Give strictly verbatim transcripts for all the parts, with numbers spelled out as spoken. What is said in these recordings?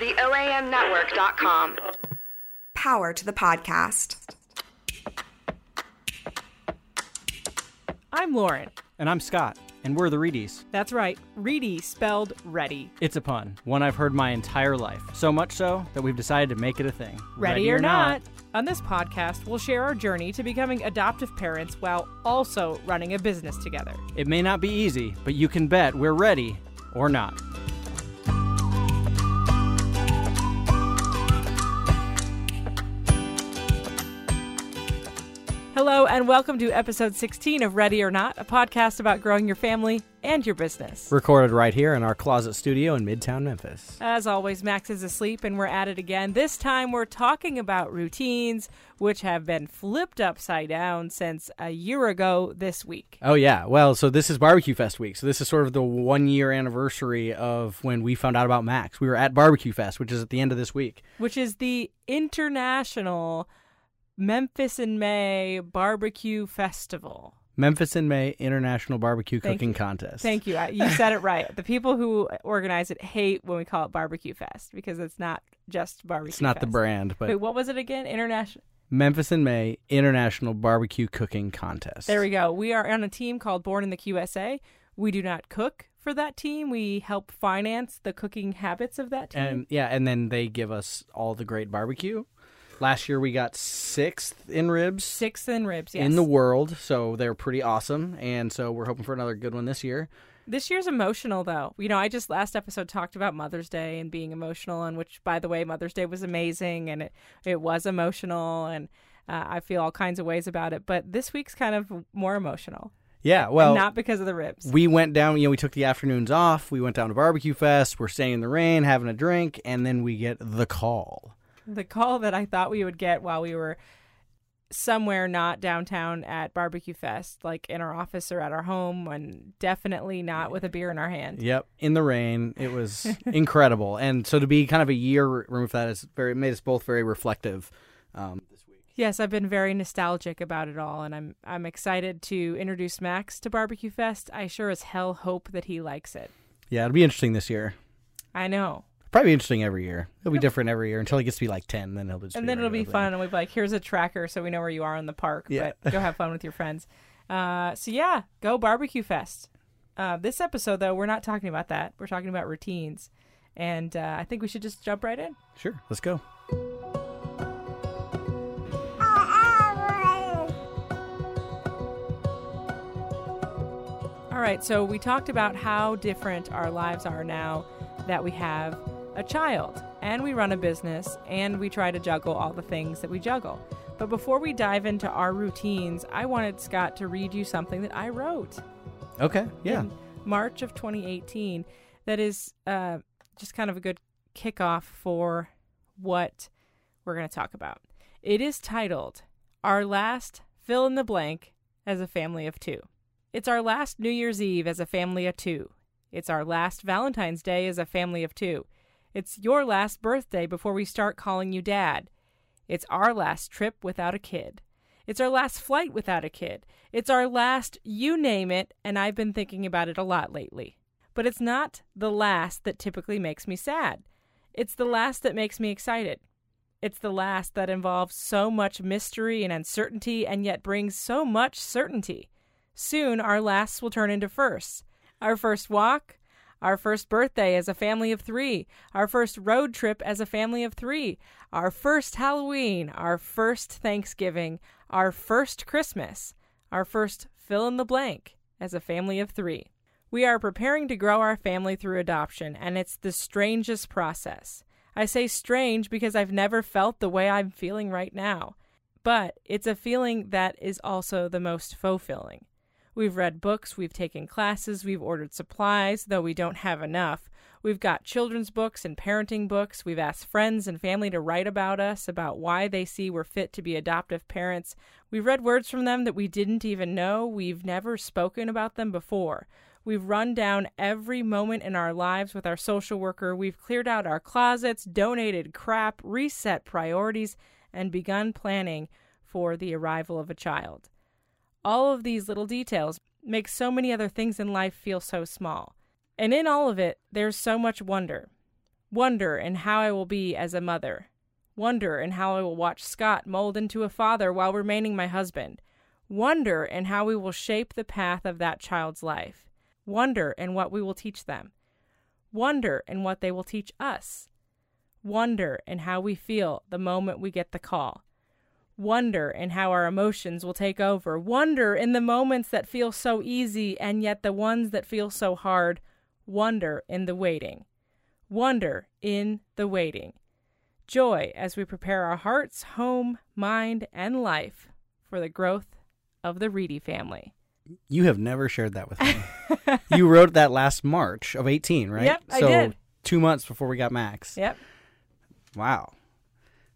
the O A M network dot com. Power to the podcast. I'm Lauren. And I'm Scott. And we're the Reedies. That's right. Reedy spelled ready. It's a pun, one I've heard my entire life. So much so that we've decided to make it a thing. Ready, ready or, or not. not. On this podcast, we'll share our journey to becoming adoptive parents while also running a business together. It may not be easy, but you can bet we're ready or not. Hello and welcome to episode sixteen of Ready or Not, a podcast about growing your family and your business. Recorded right here in our closet studio in Midtown Memphis. As always, Max is asleep and we're at it again. This time we're talking about routines, which have been flipped upside down since a year ago this week. Oh, yeah. Well, so this is Barbecue Fest week. So this is sort of the one-year anniversary of when we found out about Max. We were at Barbecue Fest, which is at the end of this week. Which is the international Memphis in May Barbecue Festival. Memphis in May International Barbecue Cooking Contest. Thank you. You said it right. The people who organize it hate when we call it Barbecue Fest because it's not just barbecue. It's not Fest. The brand, but wait, what was it again? International Memphis in May International Barbecue Cooking Contest. There we go. We are on a team called Born in the U S A. We do not cook for that team. We help finance the cooking habits of that team. And yeah, and then they give us all the great barbecue. Last year, we got sixth in ribs. Sixth in ribs, yes. In the world, so they're pretty awesome, and so we're hoping for another good one this year. This year's emotional, though. You know, I just last episode talked about Mother's Day and being emotional, and which, by the way, Mother's Day was amazing, and it, it was emotional, and uh, I feel all kinds of ways about it, but this week's kind of more emotional. Yeah, well. And not because of the ribs. We went down, you know, we took the afternoons off, we went down to Barbecue Fest, we're staying in the rain, having a drink, and then we get the call. The call that I thought we would get while we were somewhere not downtown at Barbecue Fest, like in our office or at our home, and definitely not with a beer in our hand. Yep. In the rain. It was incredible. And so to be kind of a year removed from that is very made us both very reflective um, this week. Yes, I've been very nostalgic about it all, and I'm I'm excited to introduce Max to Barbecue Fest. I sure as hell hope that he likes it. Yeah, it'll be interesting this year. I know. Probably interesting every year. It'll be different every year until he gets to be like ten. Then he'll just and then it'll be fun. And we'll be like, here's a tracker, so we know where you are in the park. Yeah. But go have fun with your friends. Uh, so yeah, go Barbecue Fest. Uh, this episode though, we're not talking about that. We're talking about routines, and uh, I think we should just jump right in. Sure, let's go. All right. So we talked about how different our lives are now that we have a child, and we run a business, and we try to juggle all the things that we juggle. But before we dive into our routines, I wanted Scott to read you something that I wrote. Okay, yeah. In March of twenty eighteen, that is uh, just kind of a good kickoff for what we're going to talk about. It is titled, Our Last Fill in the Blank as a Family of Two. It's our last New Year's Eve as a family of two. It's our last Valentine's Day as a family of two. It's your last birthday before we start calling you dad. It's our last trip without a kid. It's our last flight without a kid. It's our last you name it, and I've been thinking about it a lot lately. But it's not the last that typically makes me sad. It's the last that makes me excited. It's the last that involves so much mystery and uncertainty and yet brings so much certainty. Soon our lasts will turn into firsts. Our first walk, our first birthday as a family of three, our first road trip as a family of three, our first Halloween, our first Thanksgiving, our first Christmas, our first fill in the blank as a family of three. We are preparing to grow our family through adoption, and it's the strangest process. I say strange because I've never felt the way I'm feeling right now, but it's a feeling that is also the most fulfilling. We've read books, we've taken classes, we've ordered supplies, though we don't have enough. We've got children's books and parenting books. We've asked friends and family to write about us, about why they see we're fit to be adoptive parents. We've read words from them that we didn't even know. We've never spoken about them before. We've run down every moment in our lives with our social worker. We've cleared out our closets, donated crap, reset priorities, and begun planning for the arrival of a child. All of these little details make so many other things in life feel so small. And in all of it, there's so much wonder. Wonder in how I will be as a mother. Wonder in how I will watch Scott mold into a father while remaining my husband. Wonder in how we will shape the path of that child's life. Wonder in what we will teach them. Wonder in what they will teach us. Wonder in how we feel the moment we get the call. Wonder in how our emotions will take over. Wonder in the moments that feel so easy and yet the ones that feel so hard. Wonder in the waiting. Wonder in the waiting. Joy as we prepare our hearts, home, mind, and life for the growth of the Reedy family. You have never shared that with me. You wrote that last March of eighteen, right? Yep, so I did. So two months before we got Max. Yep. Wow.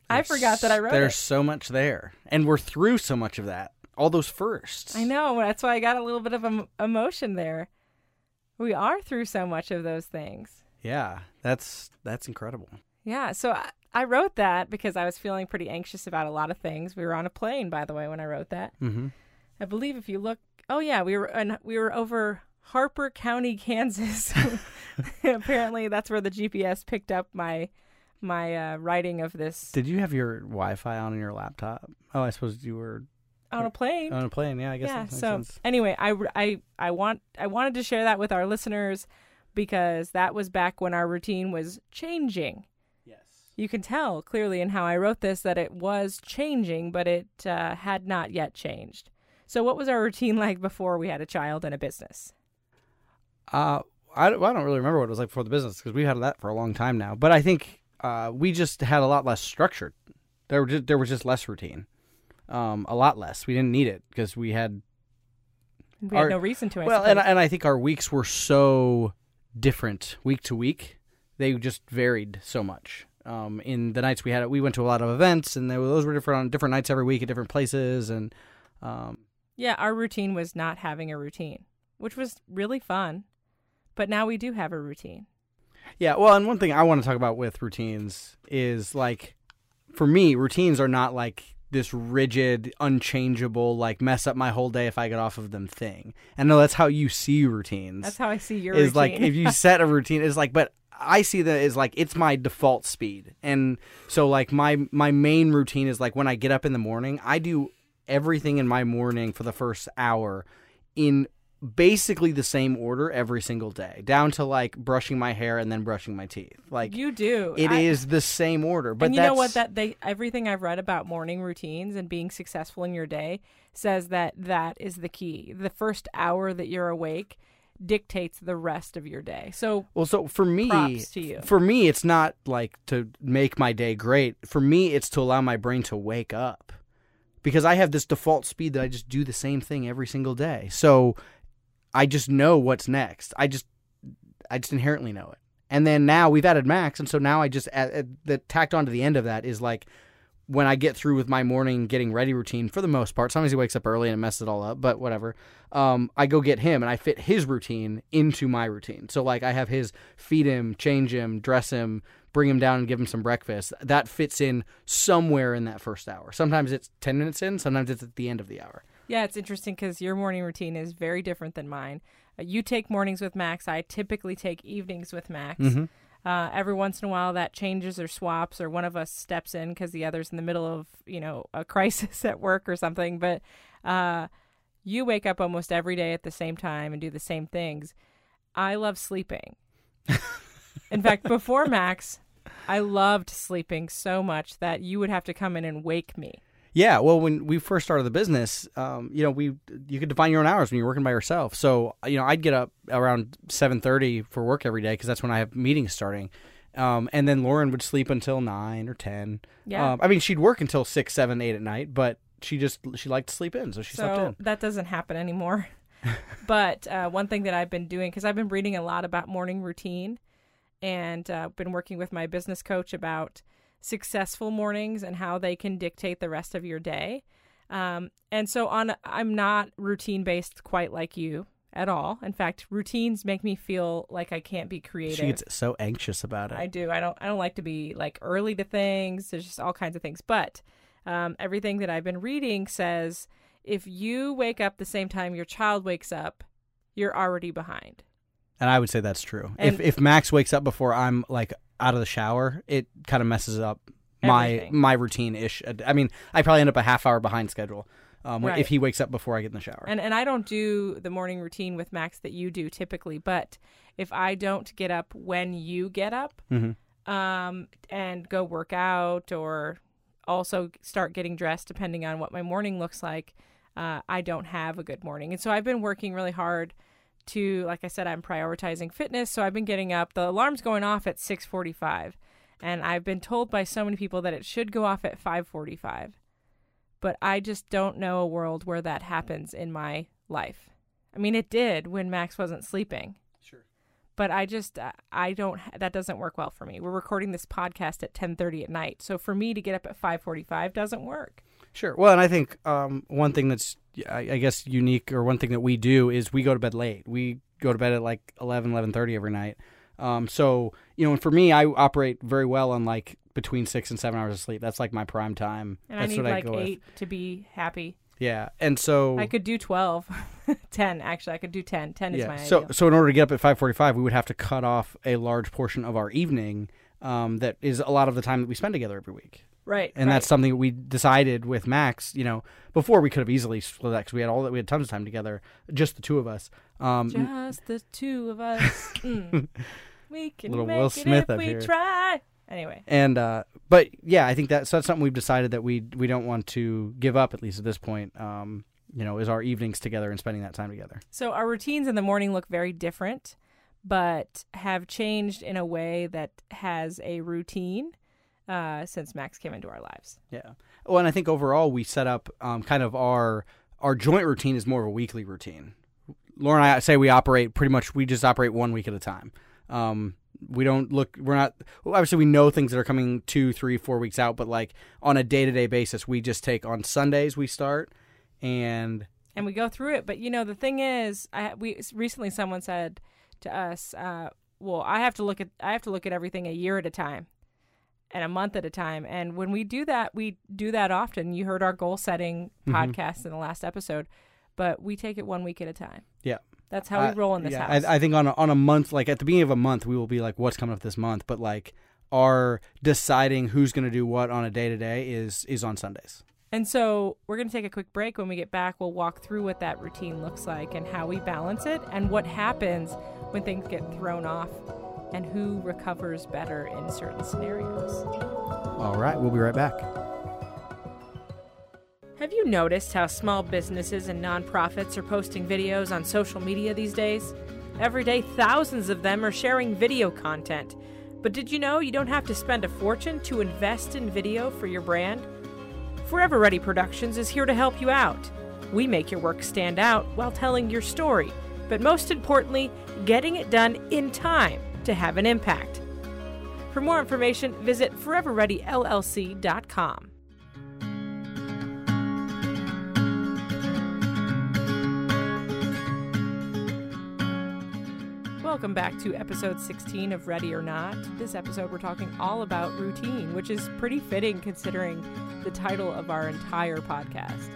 There's, I forgot that I wrote there's it. There's so much there. And we're through so much of that. All those firsts. I know. That's why I got a little bit of em- emotion there. We are through so much of those things. Yeah. That's that's incredible. Yeah. So I, I wrote that because I was feeling pretty anxious about a lot of things. We were on a plane, by the way, when I wrote that. Mm-hmm. I believe if you look. Oh, yeah. We were, and we were over Harper County, Kansas. Apparently, that's where the G P S picked up my... my uh, writing of this. Did you have your Wi-Fi on in your laptop? Oh, I suppose you were on a plane. On a plane, yeah. I guess. Yeah. That makes so sense. Anyway, I, I, I want I wanted to share that with our listeners because that was back when our routine was changing. Yes. You can tell clearly in how I wrote this that it was changing, but it uh, had not yet changed. So, what was our routine like before we had a child and a business? Uh, I I don't really remember what it was like before the business because we've had that for a long time now. But I think. Uh, we just had a lot less structure. There, were just, there was just less routine. Um, a lot less. We didn't need it because we had... We our, had no reason to, I Well, and, and I think our weeks were so different week to week. They just varied so much. Um, in the nights we had it, we went to a lot of events, and they, those were different on different nights every week at different places. And um, yeah, our routine was not having a routine, which was really fun. But now we do have a routine. Yeah, well, and one thing I want to talk about with routines is, like, for me, routines are not, like, this rigid, unchangeable, like, mess up my whole day if I get off of them thing. And I know that's how you see routines. That's how I see your routine. Is, like, if you set a routine, it's like, but I see that as, like, it's my default speed. And so, like, my, my main routine is, like, when I get up in the morning, I do everything in my morning for the first hour in basically the same order every single day, down to like brushing my hair and then brushing my teeth. Like you do, it I, is the same order. But and you that's, know what? That they everything I've read about morning routines and being successful in your day says that that is the key. The first hour that you're awake dictates the rest of your day. So well, so for me, props to you. For me, it's not like to make my day great. For me, it's to allow my brain to wake up because I have this default speed that I just do the same thing every single day. So. I just know what's next. I just, I just inherently know it. And then now we've added Max, and so now I just add, add, the tacked on to the end of that is like when I get through with my morning getting ready routine for the most part. Sometimes he wakes up early and it messes it all up, but whatever. Um, I go get him and I fit his routine into my routine. So like I have his feed him, change him, dress him, bring him down and give him some breakfast. That fits in somewhere in that first hour. Sometimes it's ten minutes in. Sometimes it's at the end of the hour. Yeah, it's interesting because your morning routine is very different than mine. Uh, you take mornings with Max. I typically take evenings with Max. Mm-hmm. Uh, every once in a while, that changes or swaps, or one of us steps in because the other's in the middle of, you know, a crisis at work or something. But uh, you wake up almost every day at the same time and do the same things. I love sleeping. In fact, before Max, I loved sleeping so much that you would have to come in and wake me. Yeah, well, when we first started the business, um, you know, we you could define your own hours when you're working by yourself. So, you know, I'd get up around seven thirty for work every day because that's when I have meetings starting. Um, and then Lauren would sleep until nine or ten. Yeah. Um, I mean, she'd work until six, seven, eight at night, but she just she liked to sleep in, so she so slept in. So that doesn't happen anymore. But uh, one thing that I've been doing, because I've been reading a lot about morning routine and uh, been working with my business coach about successful mornings and how they can dictate the rest of your day. Um, and so on, I'm not routine based quite like you at all. In fact, routines make me feel like I can't be creative. She gets so anxious about it. I do. I don't, I don't like to be like early to things. There's just all kinds of things. But um, everything that I've been reading says if you wake up the same time your child wakes up, you're already behind. And I would say that's true. And if if Max wakes up before I'm like out of the shower, it kind of messes up Everything. my my routine ish. I mean, I probably end up a half hour behind schedule um, right. if he wakes up before I get in the shower. And and I don't do the morning routine with Max that you do typically, but if I don't get up when you get up, mm-hmm. um, and go work out or also start getting dressed, depending on what my morning looks like, uh, I don't have a good morning. And so I've been working really hard to, like I said, I'm prioritizing fitness. So I've been getting up. The alarm's going off at six forty-five. And I've been told by so many people that it should go off at five forty-five. But I just don't know a world where that happens in my life. I mean, it did when Max wasn't sleeping. Sure. But I just, I don't, that doesn't work well for me. We're recording this podcast at ten thirty at night. So for me to get up at five forty-five doesn't work. Sure. Well, and I think um, one thing that's, I, I guess, unique, or one thing that we do is we go to bed late. We go to bed at like eleven, eleven thirty every night. Um, so, you know, and for me, I operate very well on like between six and seven hours of sleep. That's like my prime time. And That's I need what like I go eight with. To be happy. Yeah. And so I could do twelve, ten, actually, I could do ten. ten yeah. is my ideal. So, so in order to get up at five forty-five, we would have to cut off a large portion of our evening. Um, that is a lot of the time that we spend together every week. Right. And right. that's something we decided with Max, you know, before we could have easily split that because we had all that, we had tons of time together, just the two of us. Um, just the two of us. Mm. We can little make Will Smith it if we here. Try. Anyway. And, uh, but yeah, I think that, so that's something we've decided that we, we don't want to give up, at least at this point, um, you know, is our evenings together and spending that time together. So our routines in the morning look very different, but have changed in a way that has a routine uh, since Max came into our lives. Yeah. Well, and I think overall we set up um, kind of our, our joint routine is more of a weekly routine. Lauren and I say we operate pretty much, we just operate one week at a time. Um, we don't look, we're not, well, obviously we know things that are coming two, three, four weeks out, but like on a day-to-day basis, we just take on Sundays we start and. And we go through it. But you know, the thing is, I, we recently someone said to us, uh, well, I have to look at, I have to look at everything a year at a time and a month at a time. And when we do that, we do that often. You heard our goal setting mm-hmm. podcast in the last episode, but we take it one week at a time. Yeah. That's how we roll in this uh, yeah, house. I, I think on a, on a month, like at the beginning of a month, we will be like, what's coming up this month? But like our deciding who's going to do what on a day-to-day is is on Sundays. And so we're going to take a quick break. When we get back, we'll walk through what that routine looks like and how we balance it and what happens when things get thrown off and who recovers better in certain scenarios. All right. We'll be right back. Have you noticed how small businesses and nonprofits are posting videos on social media these days? Every day, thousands of them are sharing video content. But did you know you don't have to spend a fortune to invest in video for your brand? Forever Ready Productions is here to help you out. We make your work stand out while telling your story, but most importantly, getting it done in time to have an impact. For more information, visit Forever Ready L L C dot com. Welcome back to episode sixteen of Ready or Not. This episode, we're talking all about routine, which is pretty fitting considering the title of our entire podcast,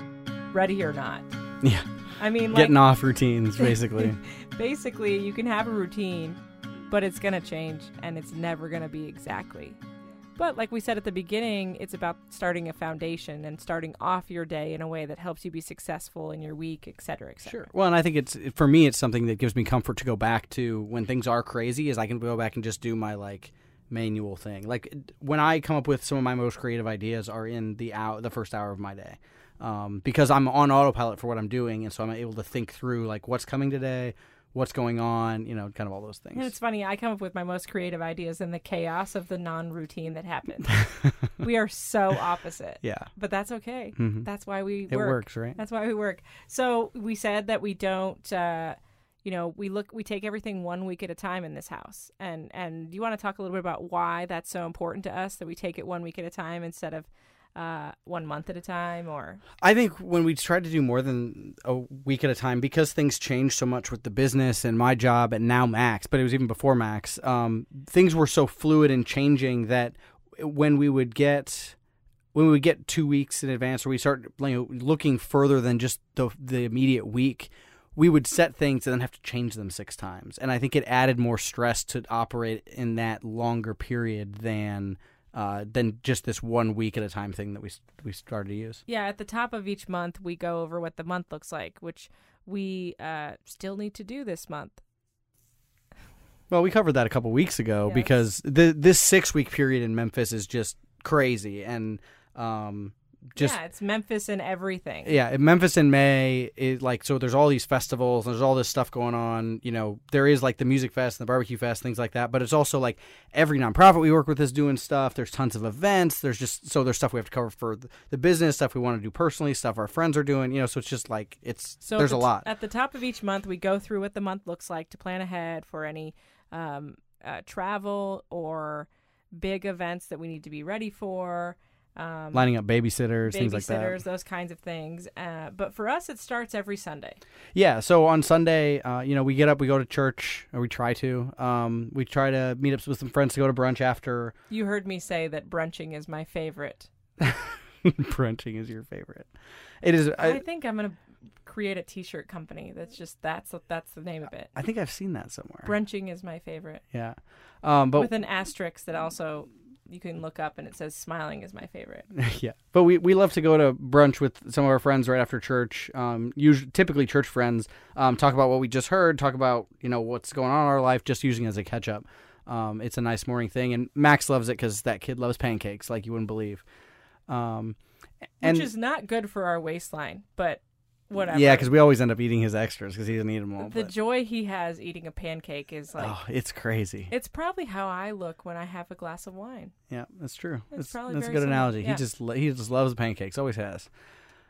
Ready or Not. Yeah. I mean, like, getting off routines, basically. Basically, you can have a routine, but it's going to change and it's never going to be exactly. But like we said at the beginning, it's about starting a foundation and starting off your day in a way that helps you be successful in your week, et cetera, et cetera. Sure. Well, and I think it's, for me, it's something that gives me comfort to go back to when things are crazy is I can go back and just do my like manual thing. Like when I come up with some of my most creative ideas are in the hour, the first hour of my day um, because I'm on autopilot for what I'm doing. And so I'm able to think through like what's coming today, what's going on, you know, kind of all those things. And it's funny, I come up with my most creative ideas in the chaos of the non-routine that happens. We are so opposite. Yeah. But that's okay. Mm-hmm. That's why we work. It works, right? That's why we work. So we said that we don't, uh, you know, we look, we take everything one week at a time in this house. And and you want to talk a little bit about why that's so important to us, that we take it one week at a time instead of Uh, one month at a time? Or I think when we tried to do more than a week at a time, because things changed so much with the business and my job and now Max, but it was even before Max, um, things were so fluid and changing that when we would get when we would get two weeks in advance or we start you know, looking further than just the, the immediate week, we would set things and then have to change them six times. And I think it added more stress to operate in that longer period than uh, than just this one week at a time thing that we we started to use. Yeah, at the top of each month, we go over what the month looks like, which we uh, still need to do this month. Well, we covered that a couple weeks ago yes. because the, this six-week period in Memphis is just crazy. And um, just yeah, it's Memphis and everything. Yeah, Memphis in May is like, so there's all these festivals, and there's all this stuff going on. You know, there is like the Music Fest and the Barbecue Fest, things like that. But it's also like every nonprofit we work with is doing stuff. There's tons of events. There's just, so there's stuff we have to cover for the business, stuff we want to do personally, stuff our friends are doing. You know, so it's just like, it's, so there's a lot. At the top of each month, we go through what the month looks like to plan ahead for any um, uh, travel or big events that we need to be ready for. Um, Lining up babysitters, babysitters, things like that. Babysitters, those kinds of things. Uh, but for us, it starts every Sunday. Yeah, so on Sunday, uh, you know, we get up, we go to church, or we try to. Um, we try to meet up with some friends to go to brunch after. You heard me say that brunching is my favorite. Brunching is your favorite. It is. I, I think I'm going to create a T-shirt company. That's just that's that's the name of it. I think I've seen that somewhere. Brunching is my favorite. Yeah, um, but with an asterisk that also. You can look up and it says smiling is my favorite. Yeah. But we, we love to go to brunch with some of our friends right after church, um, usually, typically church friends, um, talk about what we just heard, talk about, you know, what's going on in our life, just using it as a catch-up. Um, it's a nice morning thing. And Max loves it because that kid loves pancakes like you wouldn't believe. Um, and, Which is not good for our waistline, but whatever. Yeah, because we always end up eating his extras because he doesn't eat them all. The but. joy he has eating a pancake is like... Oh, it's crazy. It's probably how I look when I have a glass of wine. Yeah, that's true. It's that's probably that's a good similar. analogy. Yeah. He just he just loves pancakes, always has.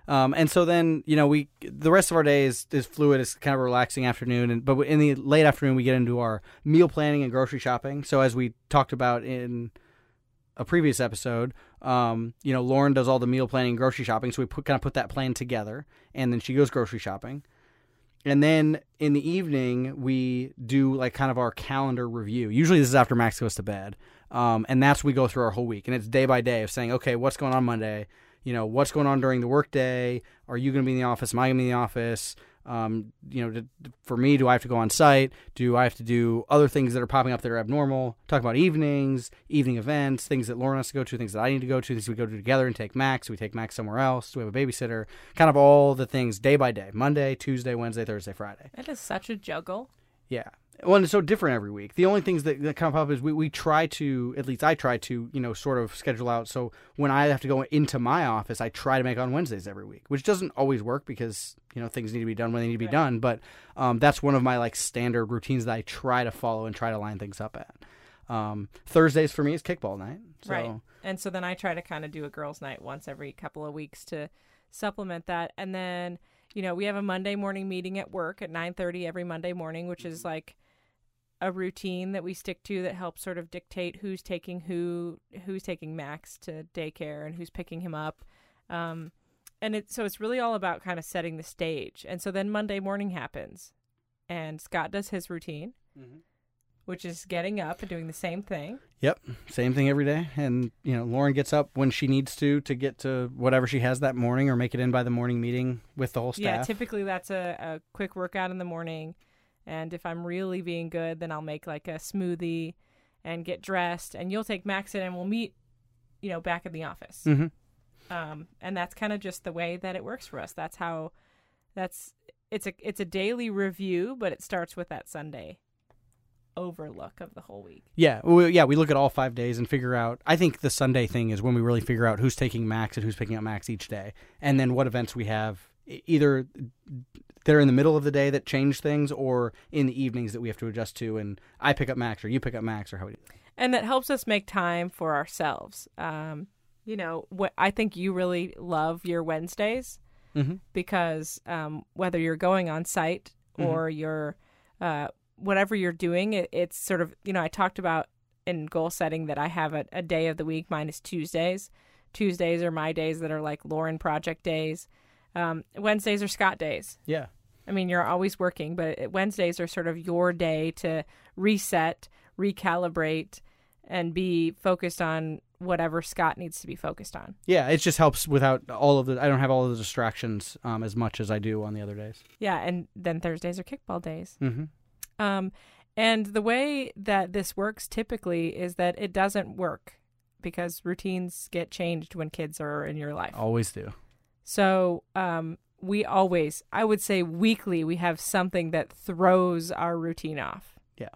Um, and so then, you know, we the rest of our day is, is fluid. It's kind of a relaxing afternoon. And But in the late afternoon, we get into our meal planning and grocery shopping. So as we talked about in a previous episode... Um, you know, Lauren does all the meal planning, grocery shopping. So we put, kind of put that plan together, and then she goes grocery shopping. And then in the evening, we do like kind of our calendar review. Usually this is after Max goes to bed. Um, and that's, we go through our whole week, and it's day by day of saying, okay, what's going on Monday? You know, what's going on during the work day? Are you going to be in the office? Am I going to be in the office? Um, you know, for me, do I have to go on site? Do I have to do other things that are popping up that are abnormal? Talk about evenings, evening events, things that Lauren has to go to, things that I need to go to, things we go to together and take Max. We take Max somewhere else. Do we have a babysitter? Kind of all the things day by day, Monday, Tuesday, Wednesday, Thursday, Friday. That is such a juggle. Yeah. Well, and it's so different every week. The only things that, that come up is we, we try to, at least I try to, you know, sort of schedule out. So when I have to go into my office, I try to make on Wednesdays every week, which doesn't always work because, you know, things need to be done when they need to be right. done. But um, that's one of my like standard routines that I try to follow and try to line things up at. Um, Thursdays for me is kickball night. So. Right. And so then I try to kind of do a girls' night once every couple of weeks to supplement that. And then, you know, we have a Monday morning meeting at work at nine thirty every Monday morning, which is like a routine that we stick to that helps sort of dictate who's taking who, who's taking Max to daycare and who's picking him up. Um, and it, so it's really all about kind of setting the stage. And so then Monday morning happens and Scott does his routine, mm-hmm. which is getting up and doing the same thing. Yep. Same thing every day. And, you know, Lauren gets up when she needs to, to get to whatever she has that morning or make it in by the morning meeting with the whole staff. Yeah. Typically that's a, a quick workout in the morning. And if I'm really being good, then I'll make like a smoothie and get dressed. And you'll take Max in and we'll meet, you know, back in the office. Mm-hmm. Um, and that's kind of just the way that it works for us. That's how that's it's a it's a daily review, but it starts with that Sunday overlook of the whole week. Yeah. We, yeah. We look at all five days and figure out. I think the Sunday thing is when we really figure out who's taking Max and who's picking up Max each day. And then what events we have either they're in the middle of the day that change things or in the evenings that we have to adjust to. And I pick up Max or you pick up Max or how we do it. And that helps us make time for ourselves. Um, you know, what I think you really love your Wednesdays mm-hmm. because um, whether you're going on site or mm-hmm. you're uh, whatever you're doing, it, it's sort of, you know, I talked about in goal setting that I have a, a day of the week minus Tuesdays. Tuesdays are my days that are like Lauren project days. Um, Wednesdays are Scott days. Yeah. I mean, you're always working, but Wednesdays are sort of your day to reset, recalibrate, and be focused on whatever Scott needs to be focused on. Yeah, it just helps without all of the, I don't have all of the distractions um, as much as I do on the other days. Yeah, and then Thursdays are kickball days. Mm-hmm. Um, and the way that this works typically is that it doesn't work because routines get changed when kids are in your life. Always do. So um, we always, I would say weekly, we have something that throws our routine off. Yeah.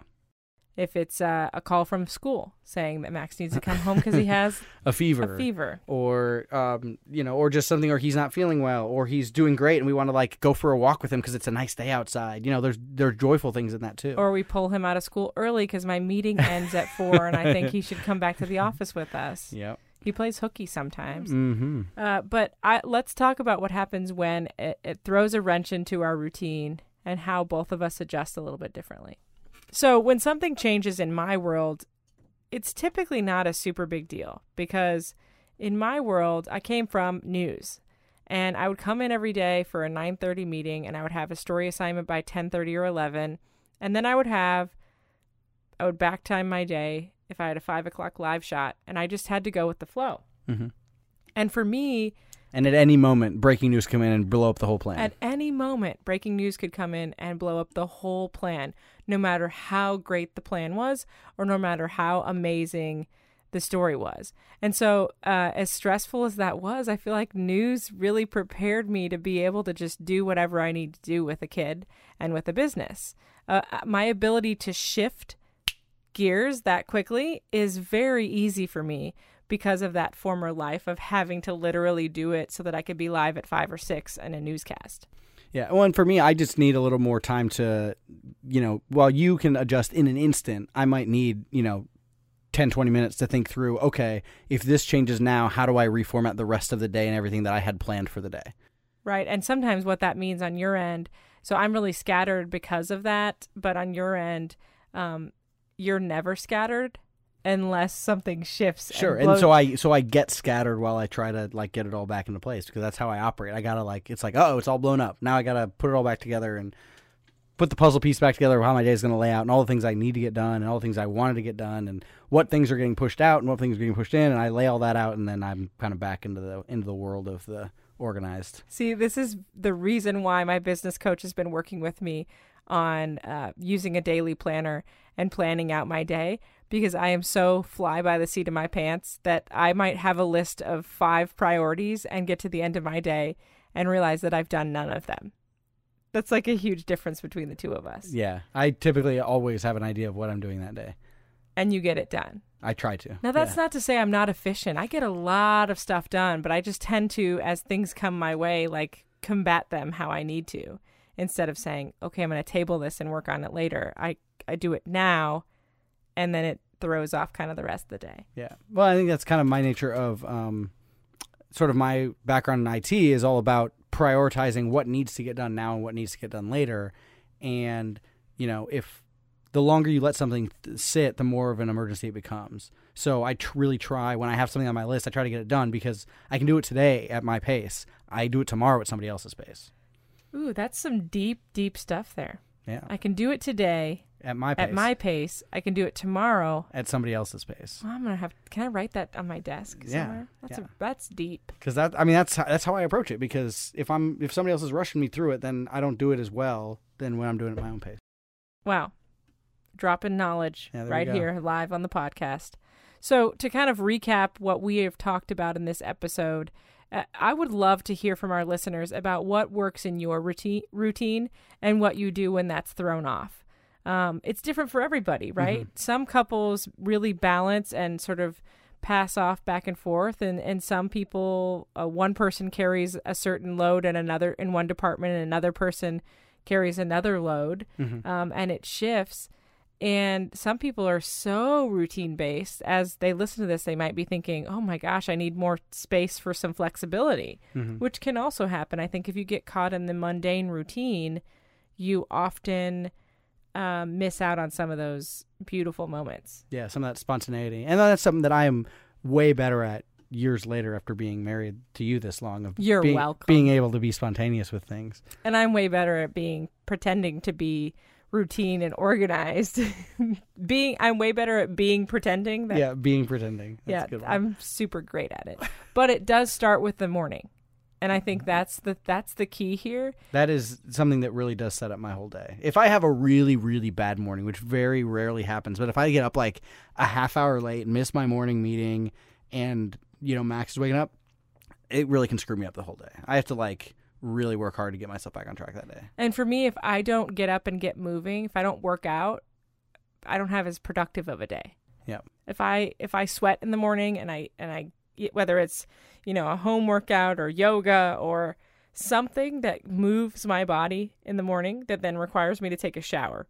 If it's uh, a call from school saying that Max needs to come home because he has a fever, a fever, or um, you know, or just something, or he's not feeling well, or he's doing great, and we want to like go for a walk with him because it's a nice day outside. You know, there's there are joyful things in that too. Or we pull him out of school early because my meeting ends at four, and I think he should come back to the office with us. Yep. He plays hooky sometimes. Mm-hmm. Uh, but I, let's talk about what happens when it, it throws a wrench into our routine and how both of us adjust a little bit differently. So when something changes in my world, it's typically not a super big deal because in my world, I came from news and I would come in every day for a nine thirty meeting and I would have a story assignment by ten thirty or eleven. And then I would have, I would back time my day if I had a five o'clock live shot and I just had to go with the flow. Mm-hmm. And for me... And at any moment, breaking news come in and blow up the whole plan. At any moment, breaking news could come in and blow up the whole plan, no matter how great the plan was or no matter how amazing the story was. And so uh, as stressful as that was, I feel like news really prepared me to be able to just do whatever I need to do with a kid and with a business. Uh, my ability to shift gears that quickly is very easy for me, because of that former life of having to literally do it so that I could be live at five or six in a newscast. Yeah. Well, and for me, I just need a little more time to, you know, while you can adjust in an instant, I might need, you know, ten, twenty minutes to think through, okay, if this changes now, how do I reformat the rest of the day and everything that I had planned for the day? Right. And sometimes what that means on your end, so I'm really scattered because of that, but on your end, um, you're never scattered. Unless something shifts. Sure, and, and so I so I get scattered while I try to like get it all back into place because that's how I operate. I gotta like it's like oh it's all blown up now I gotta put it all back together and put the puzzle piece back together of how my day is gonna lay out and all the things I need to get done and all the things I wanted to get done and what things are getting pushed out and what things are getting pushed in, and I lay all that out and then I'm kind of back into the into the world of the organized. See, this is the reason why my business coach has been working with me on uh, using a daily planner and planning out my day. Because I am so fly by the seat of my pants that I might have a list of five priorities and get to the end of my day and realize that I've done none of them. That's like a huge difference between the two of us. Yeah. I typically always have an idea of what I'm doing that day. And you get it done. I try to. Now, that's yeah. not to say I'm not efficient. I get a lot of stuff done, but I just tend to, as things come my way, like combat them how I need to. Instead of saying, okay, I'm going to table this and work on it later. I, I do it now. And then it throws off kind of the rest of the day. Yeah. Well, I think that's kind of my nature of um, sort of my background in I T is all about prioritizing what needs to get done now and what needs to get done later. And, you know, if the longer you let something th- sit, the more of an emergency it becomes. So I tr- really try when I have something on my list, I try to get it done because I can do it today at my pace. I do it tomorrow at somebody else's pace. Ooh, that's some deep, deep stuff there. Yeah. I can do it today. At my pace. At my pace. I can do it tomorrow. At somebody else's pace. Well, I'm going to have, can I write that on my desk somewhere? Yeah. That's, yeah. A, that's deep. Because that, I mean, that's how, that's how I approach it. Because if I'm, if somebody else is rushing me through it, then I don't do it as well than when I'm doing it at my own pace. Wow. Dropping knowledge yeah, right here live on the podcast. So to kind of recap what we have talked about in this episode, uh, I would love to hear from our listeners about what works in your routine, routine and what you do when that's thrown off. Um, it's different for everybody, right? Mm-hmm. Some couples really balance and sort of pass off back and forth. And, and some people, uh, one person carries a certain load and another in one department and another person carries another load. Mm-hmm. Um, and it shifts. And some people are so routine based as they listen to this, they might be thinking, oh my gosh, I need more space for some flexibility, mm-hmm. which can also happen. I think if you get caught in the mundane routine, you often... Um, miss out on some of those beautiful moments. Yeah, some of that spontaneity. And that's something that I am way better at years later after being married to you this long. Of You're being, welcome. Being able to be spontaneous with things. And I'm way better at being pretending to be routine and organized. being, I'm way better at being pretending. Than, yeah, being pretending. That's yeah, a good one. I'm super great at it. But it does start with the morning. And I think that's the that's the key here. That is something that really does set up my whole day. If I have a really, really bad morning, which very rarely happens, but if I get up like a half hour late and miss my morning meeting and, you know, Max is waking up, it really can screw me up the whole day. I have to like really work hard to get myself back on track that day. And for me, if I don't get up and get moving, if I don't work out, I don't have as productive of a day. Yeah. If I if I sweat in the morning and I and I whether it's, you know, a home workout or yoga or something that moves my body in the morning that then requires me to take a shower.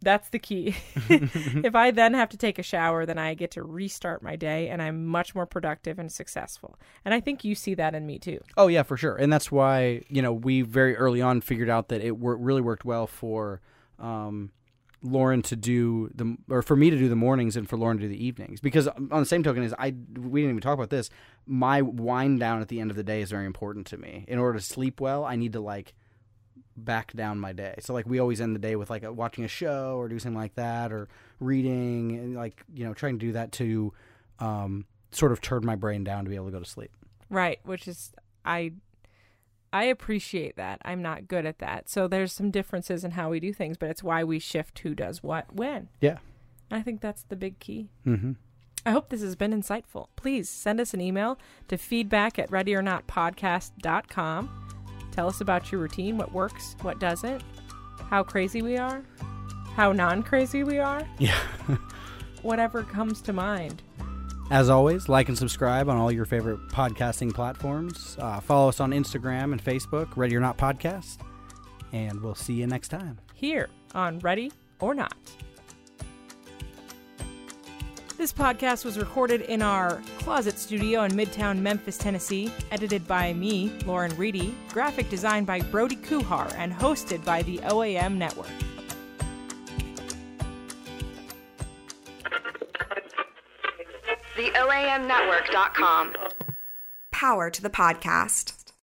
That's the key. If I then have to take a shower, then I get to restart my day and I'm much more productive and successful. And I think you see that in me too. Oh, yeah, for sure. And that's why, you know, we very early on figured out that it wor- really worked well for um, Lauren to do the, or for me to do the mornings and for Lauren to do the evenings. Because on the same token is I, we didn't even talk about this. My wind down at the end of the day is very important to me. In order to sleep well, I need to like back down my day. So like we always end the day with like a, watching a show or do something like that or reading and like, you know, trying to do that to um, sort of turn my brain down to be able to go to sleep. Right. Which is, I, I appreciate that. I'm not good at that. So there's some differences in how we do things, but it's why we shift who does what when. Yeah. I think that's the big key. Mm-hmm. I hope this has been insightful. Please send us an email to feedback at ready or not podcast dot com. Tell us about your routine, what works, what doesn't, how crazy we are, how non-crazy we are. Yeah. Whatever comes to mind. As always, like and subscribe on all your favorite podcasting platforms. Uh, follow us on Instagram and Facebook, Ready or Not Podcast. And we'll see you next time. Here on Ready or Not. This podcast was recorded in our closet studio in Midtown Memphis, Tennessee, edited by me, Lauren Reedy, graphic design by Brody Kuhar, and hosted by the O A M Network. the O A M network dot com. Power to the podcast.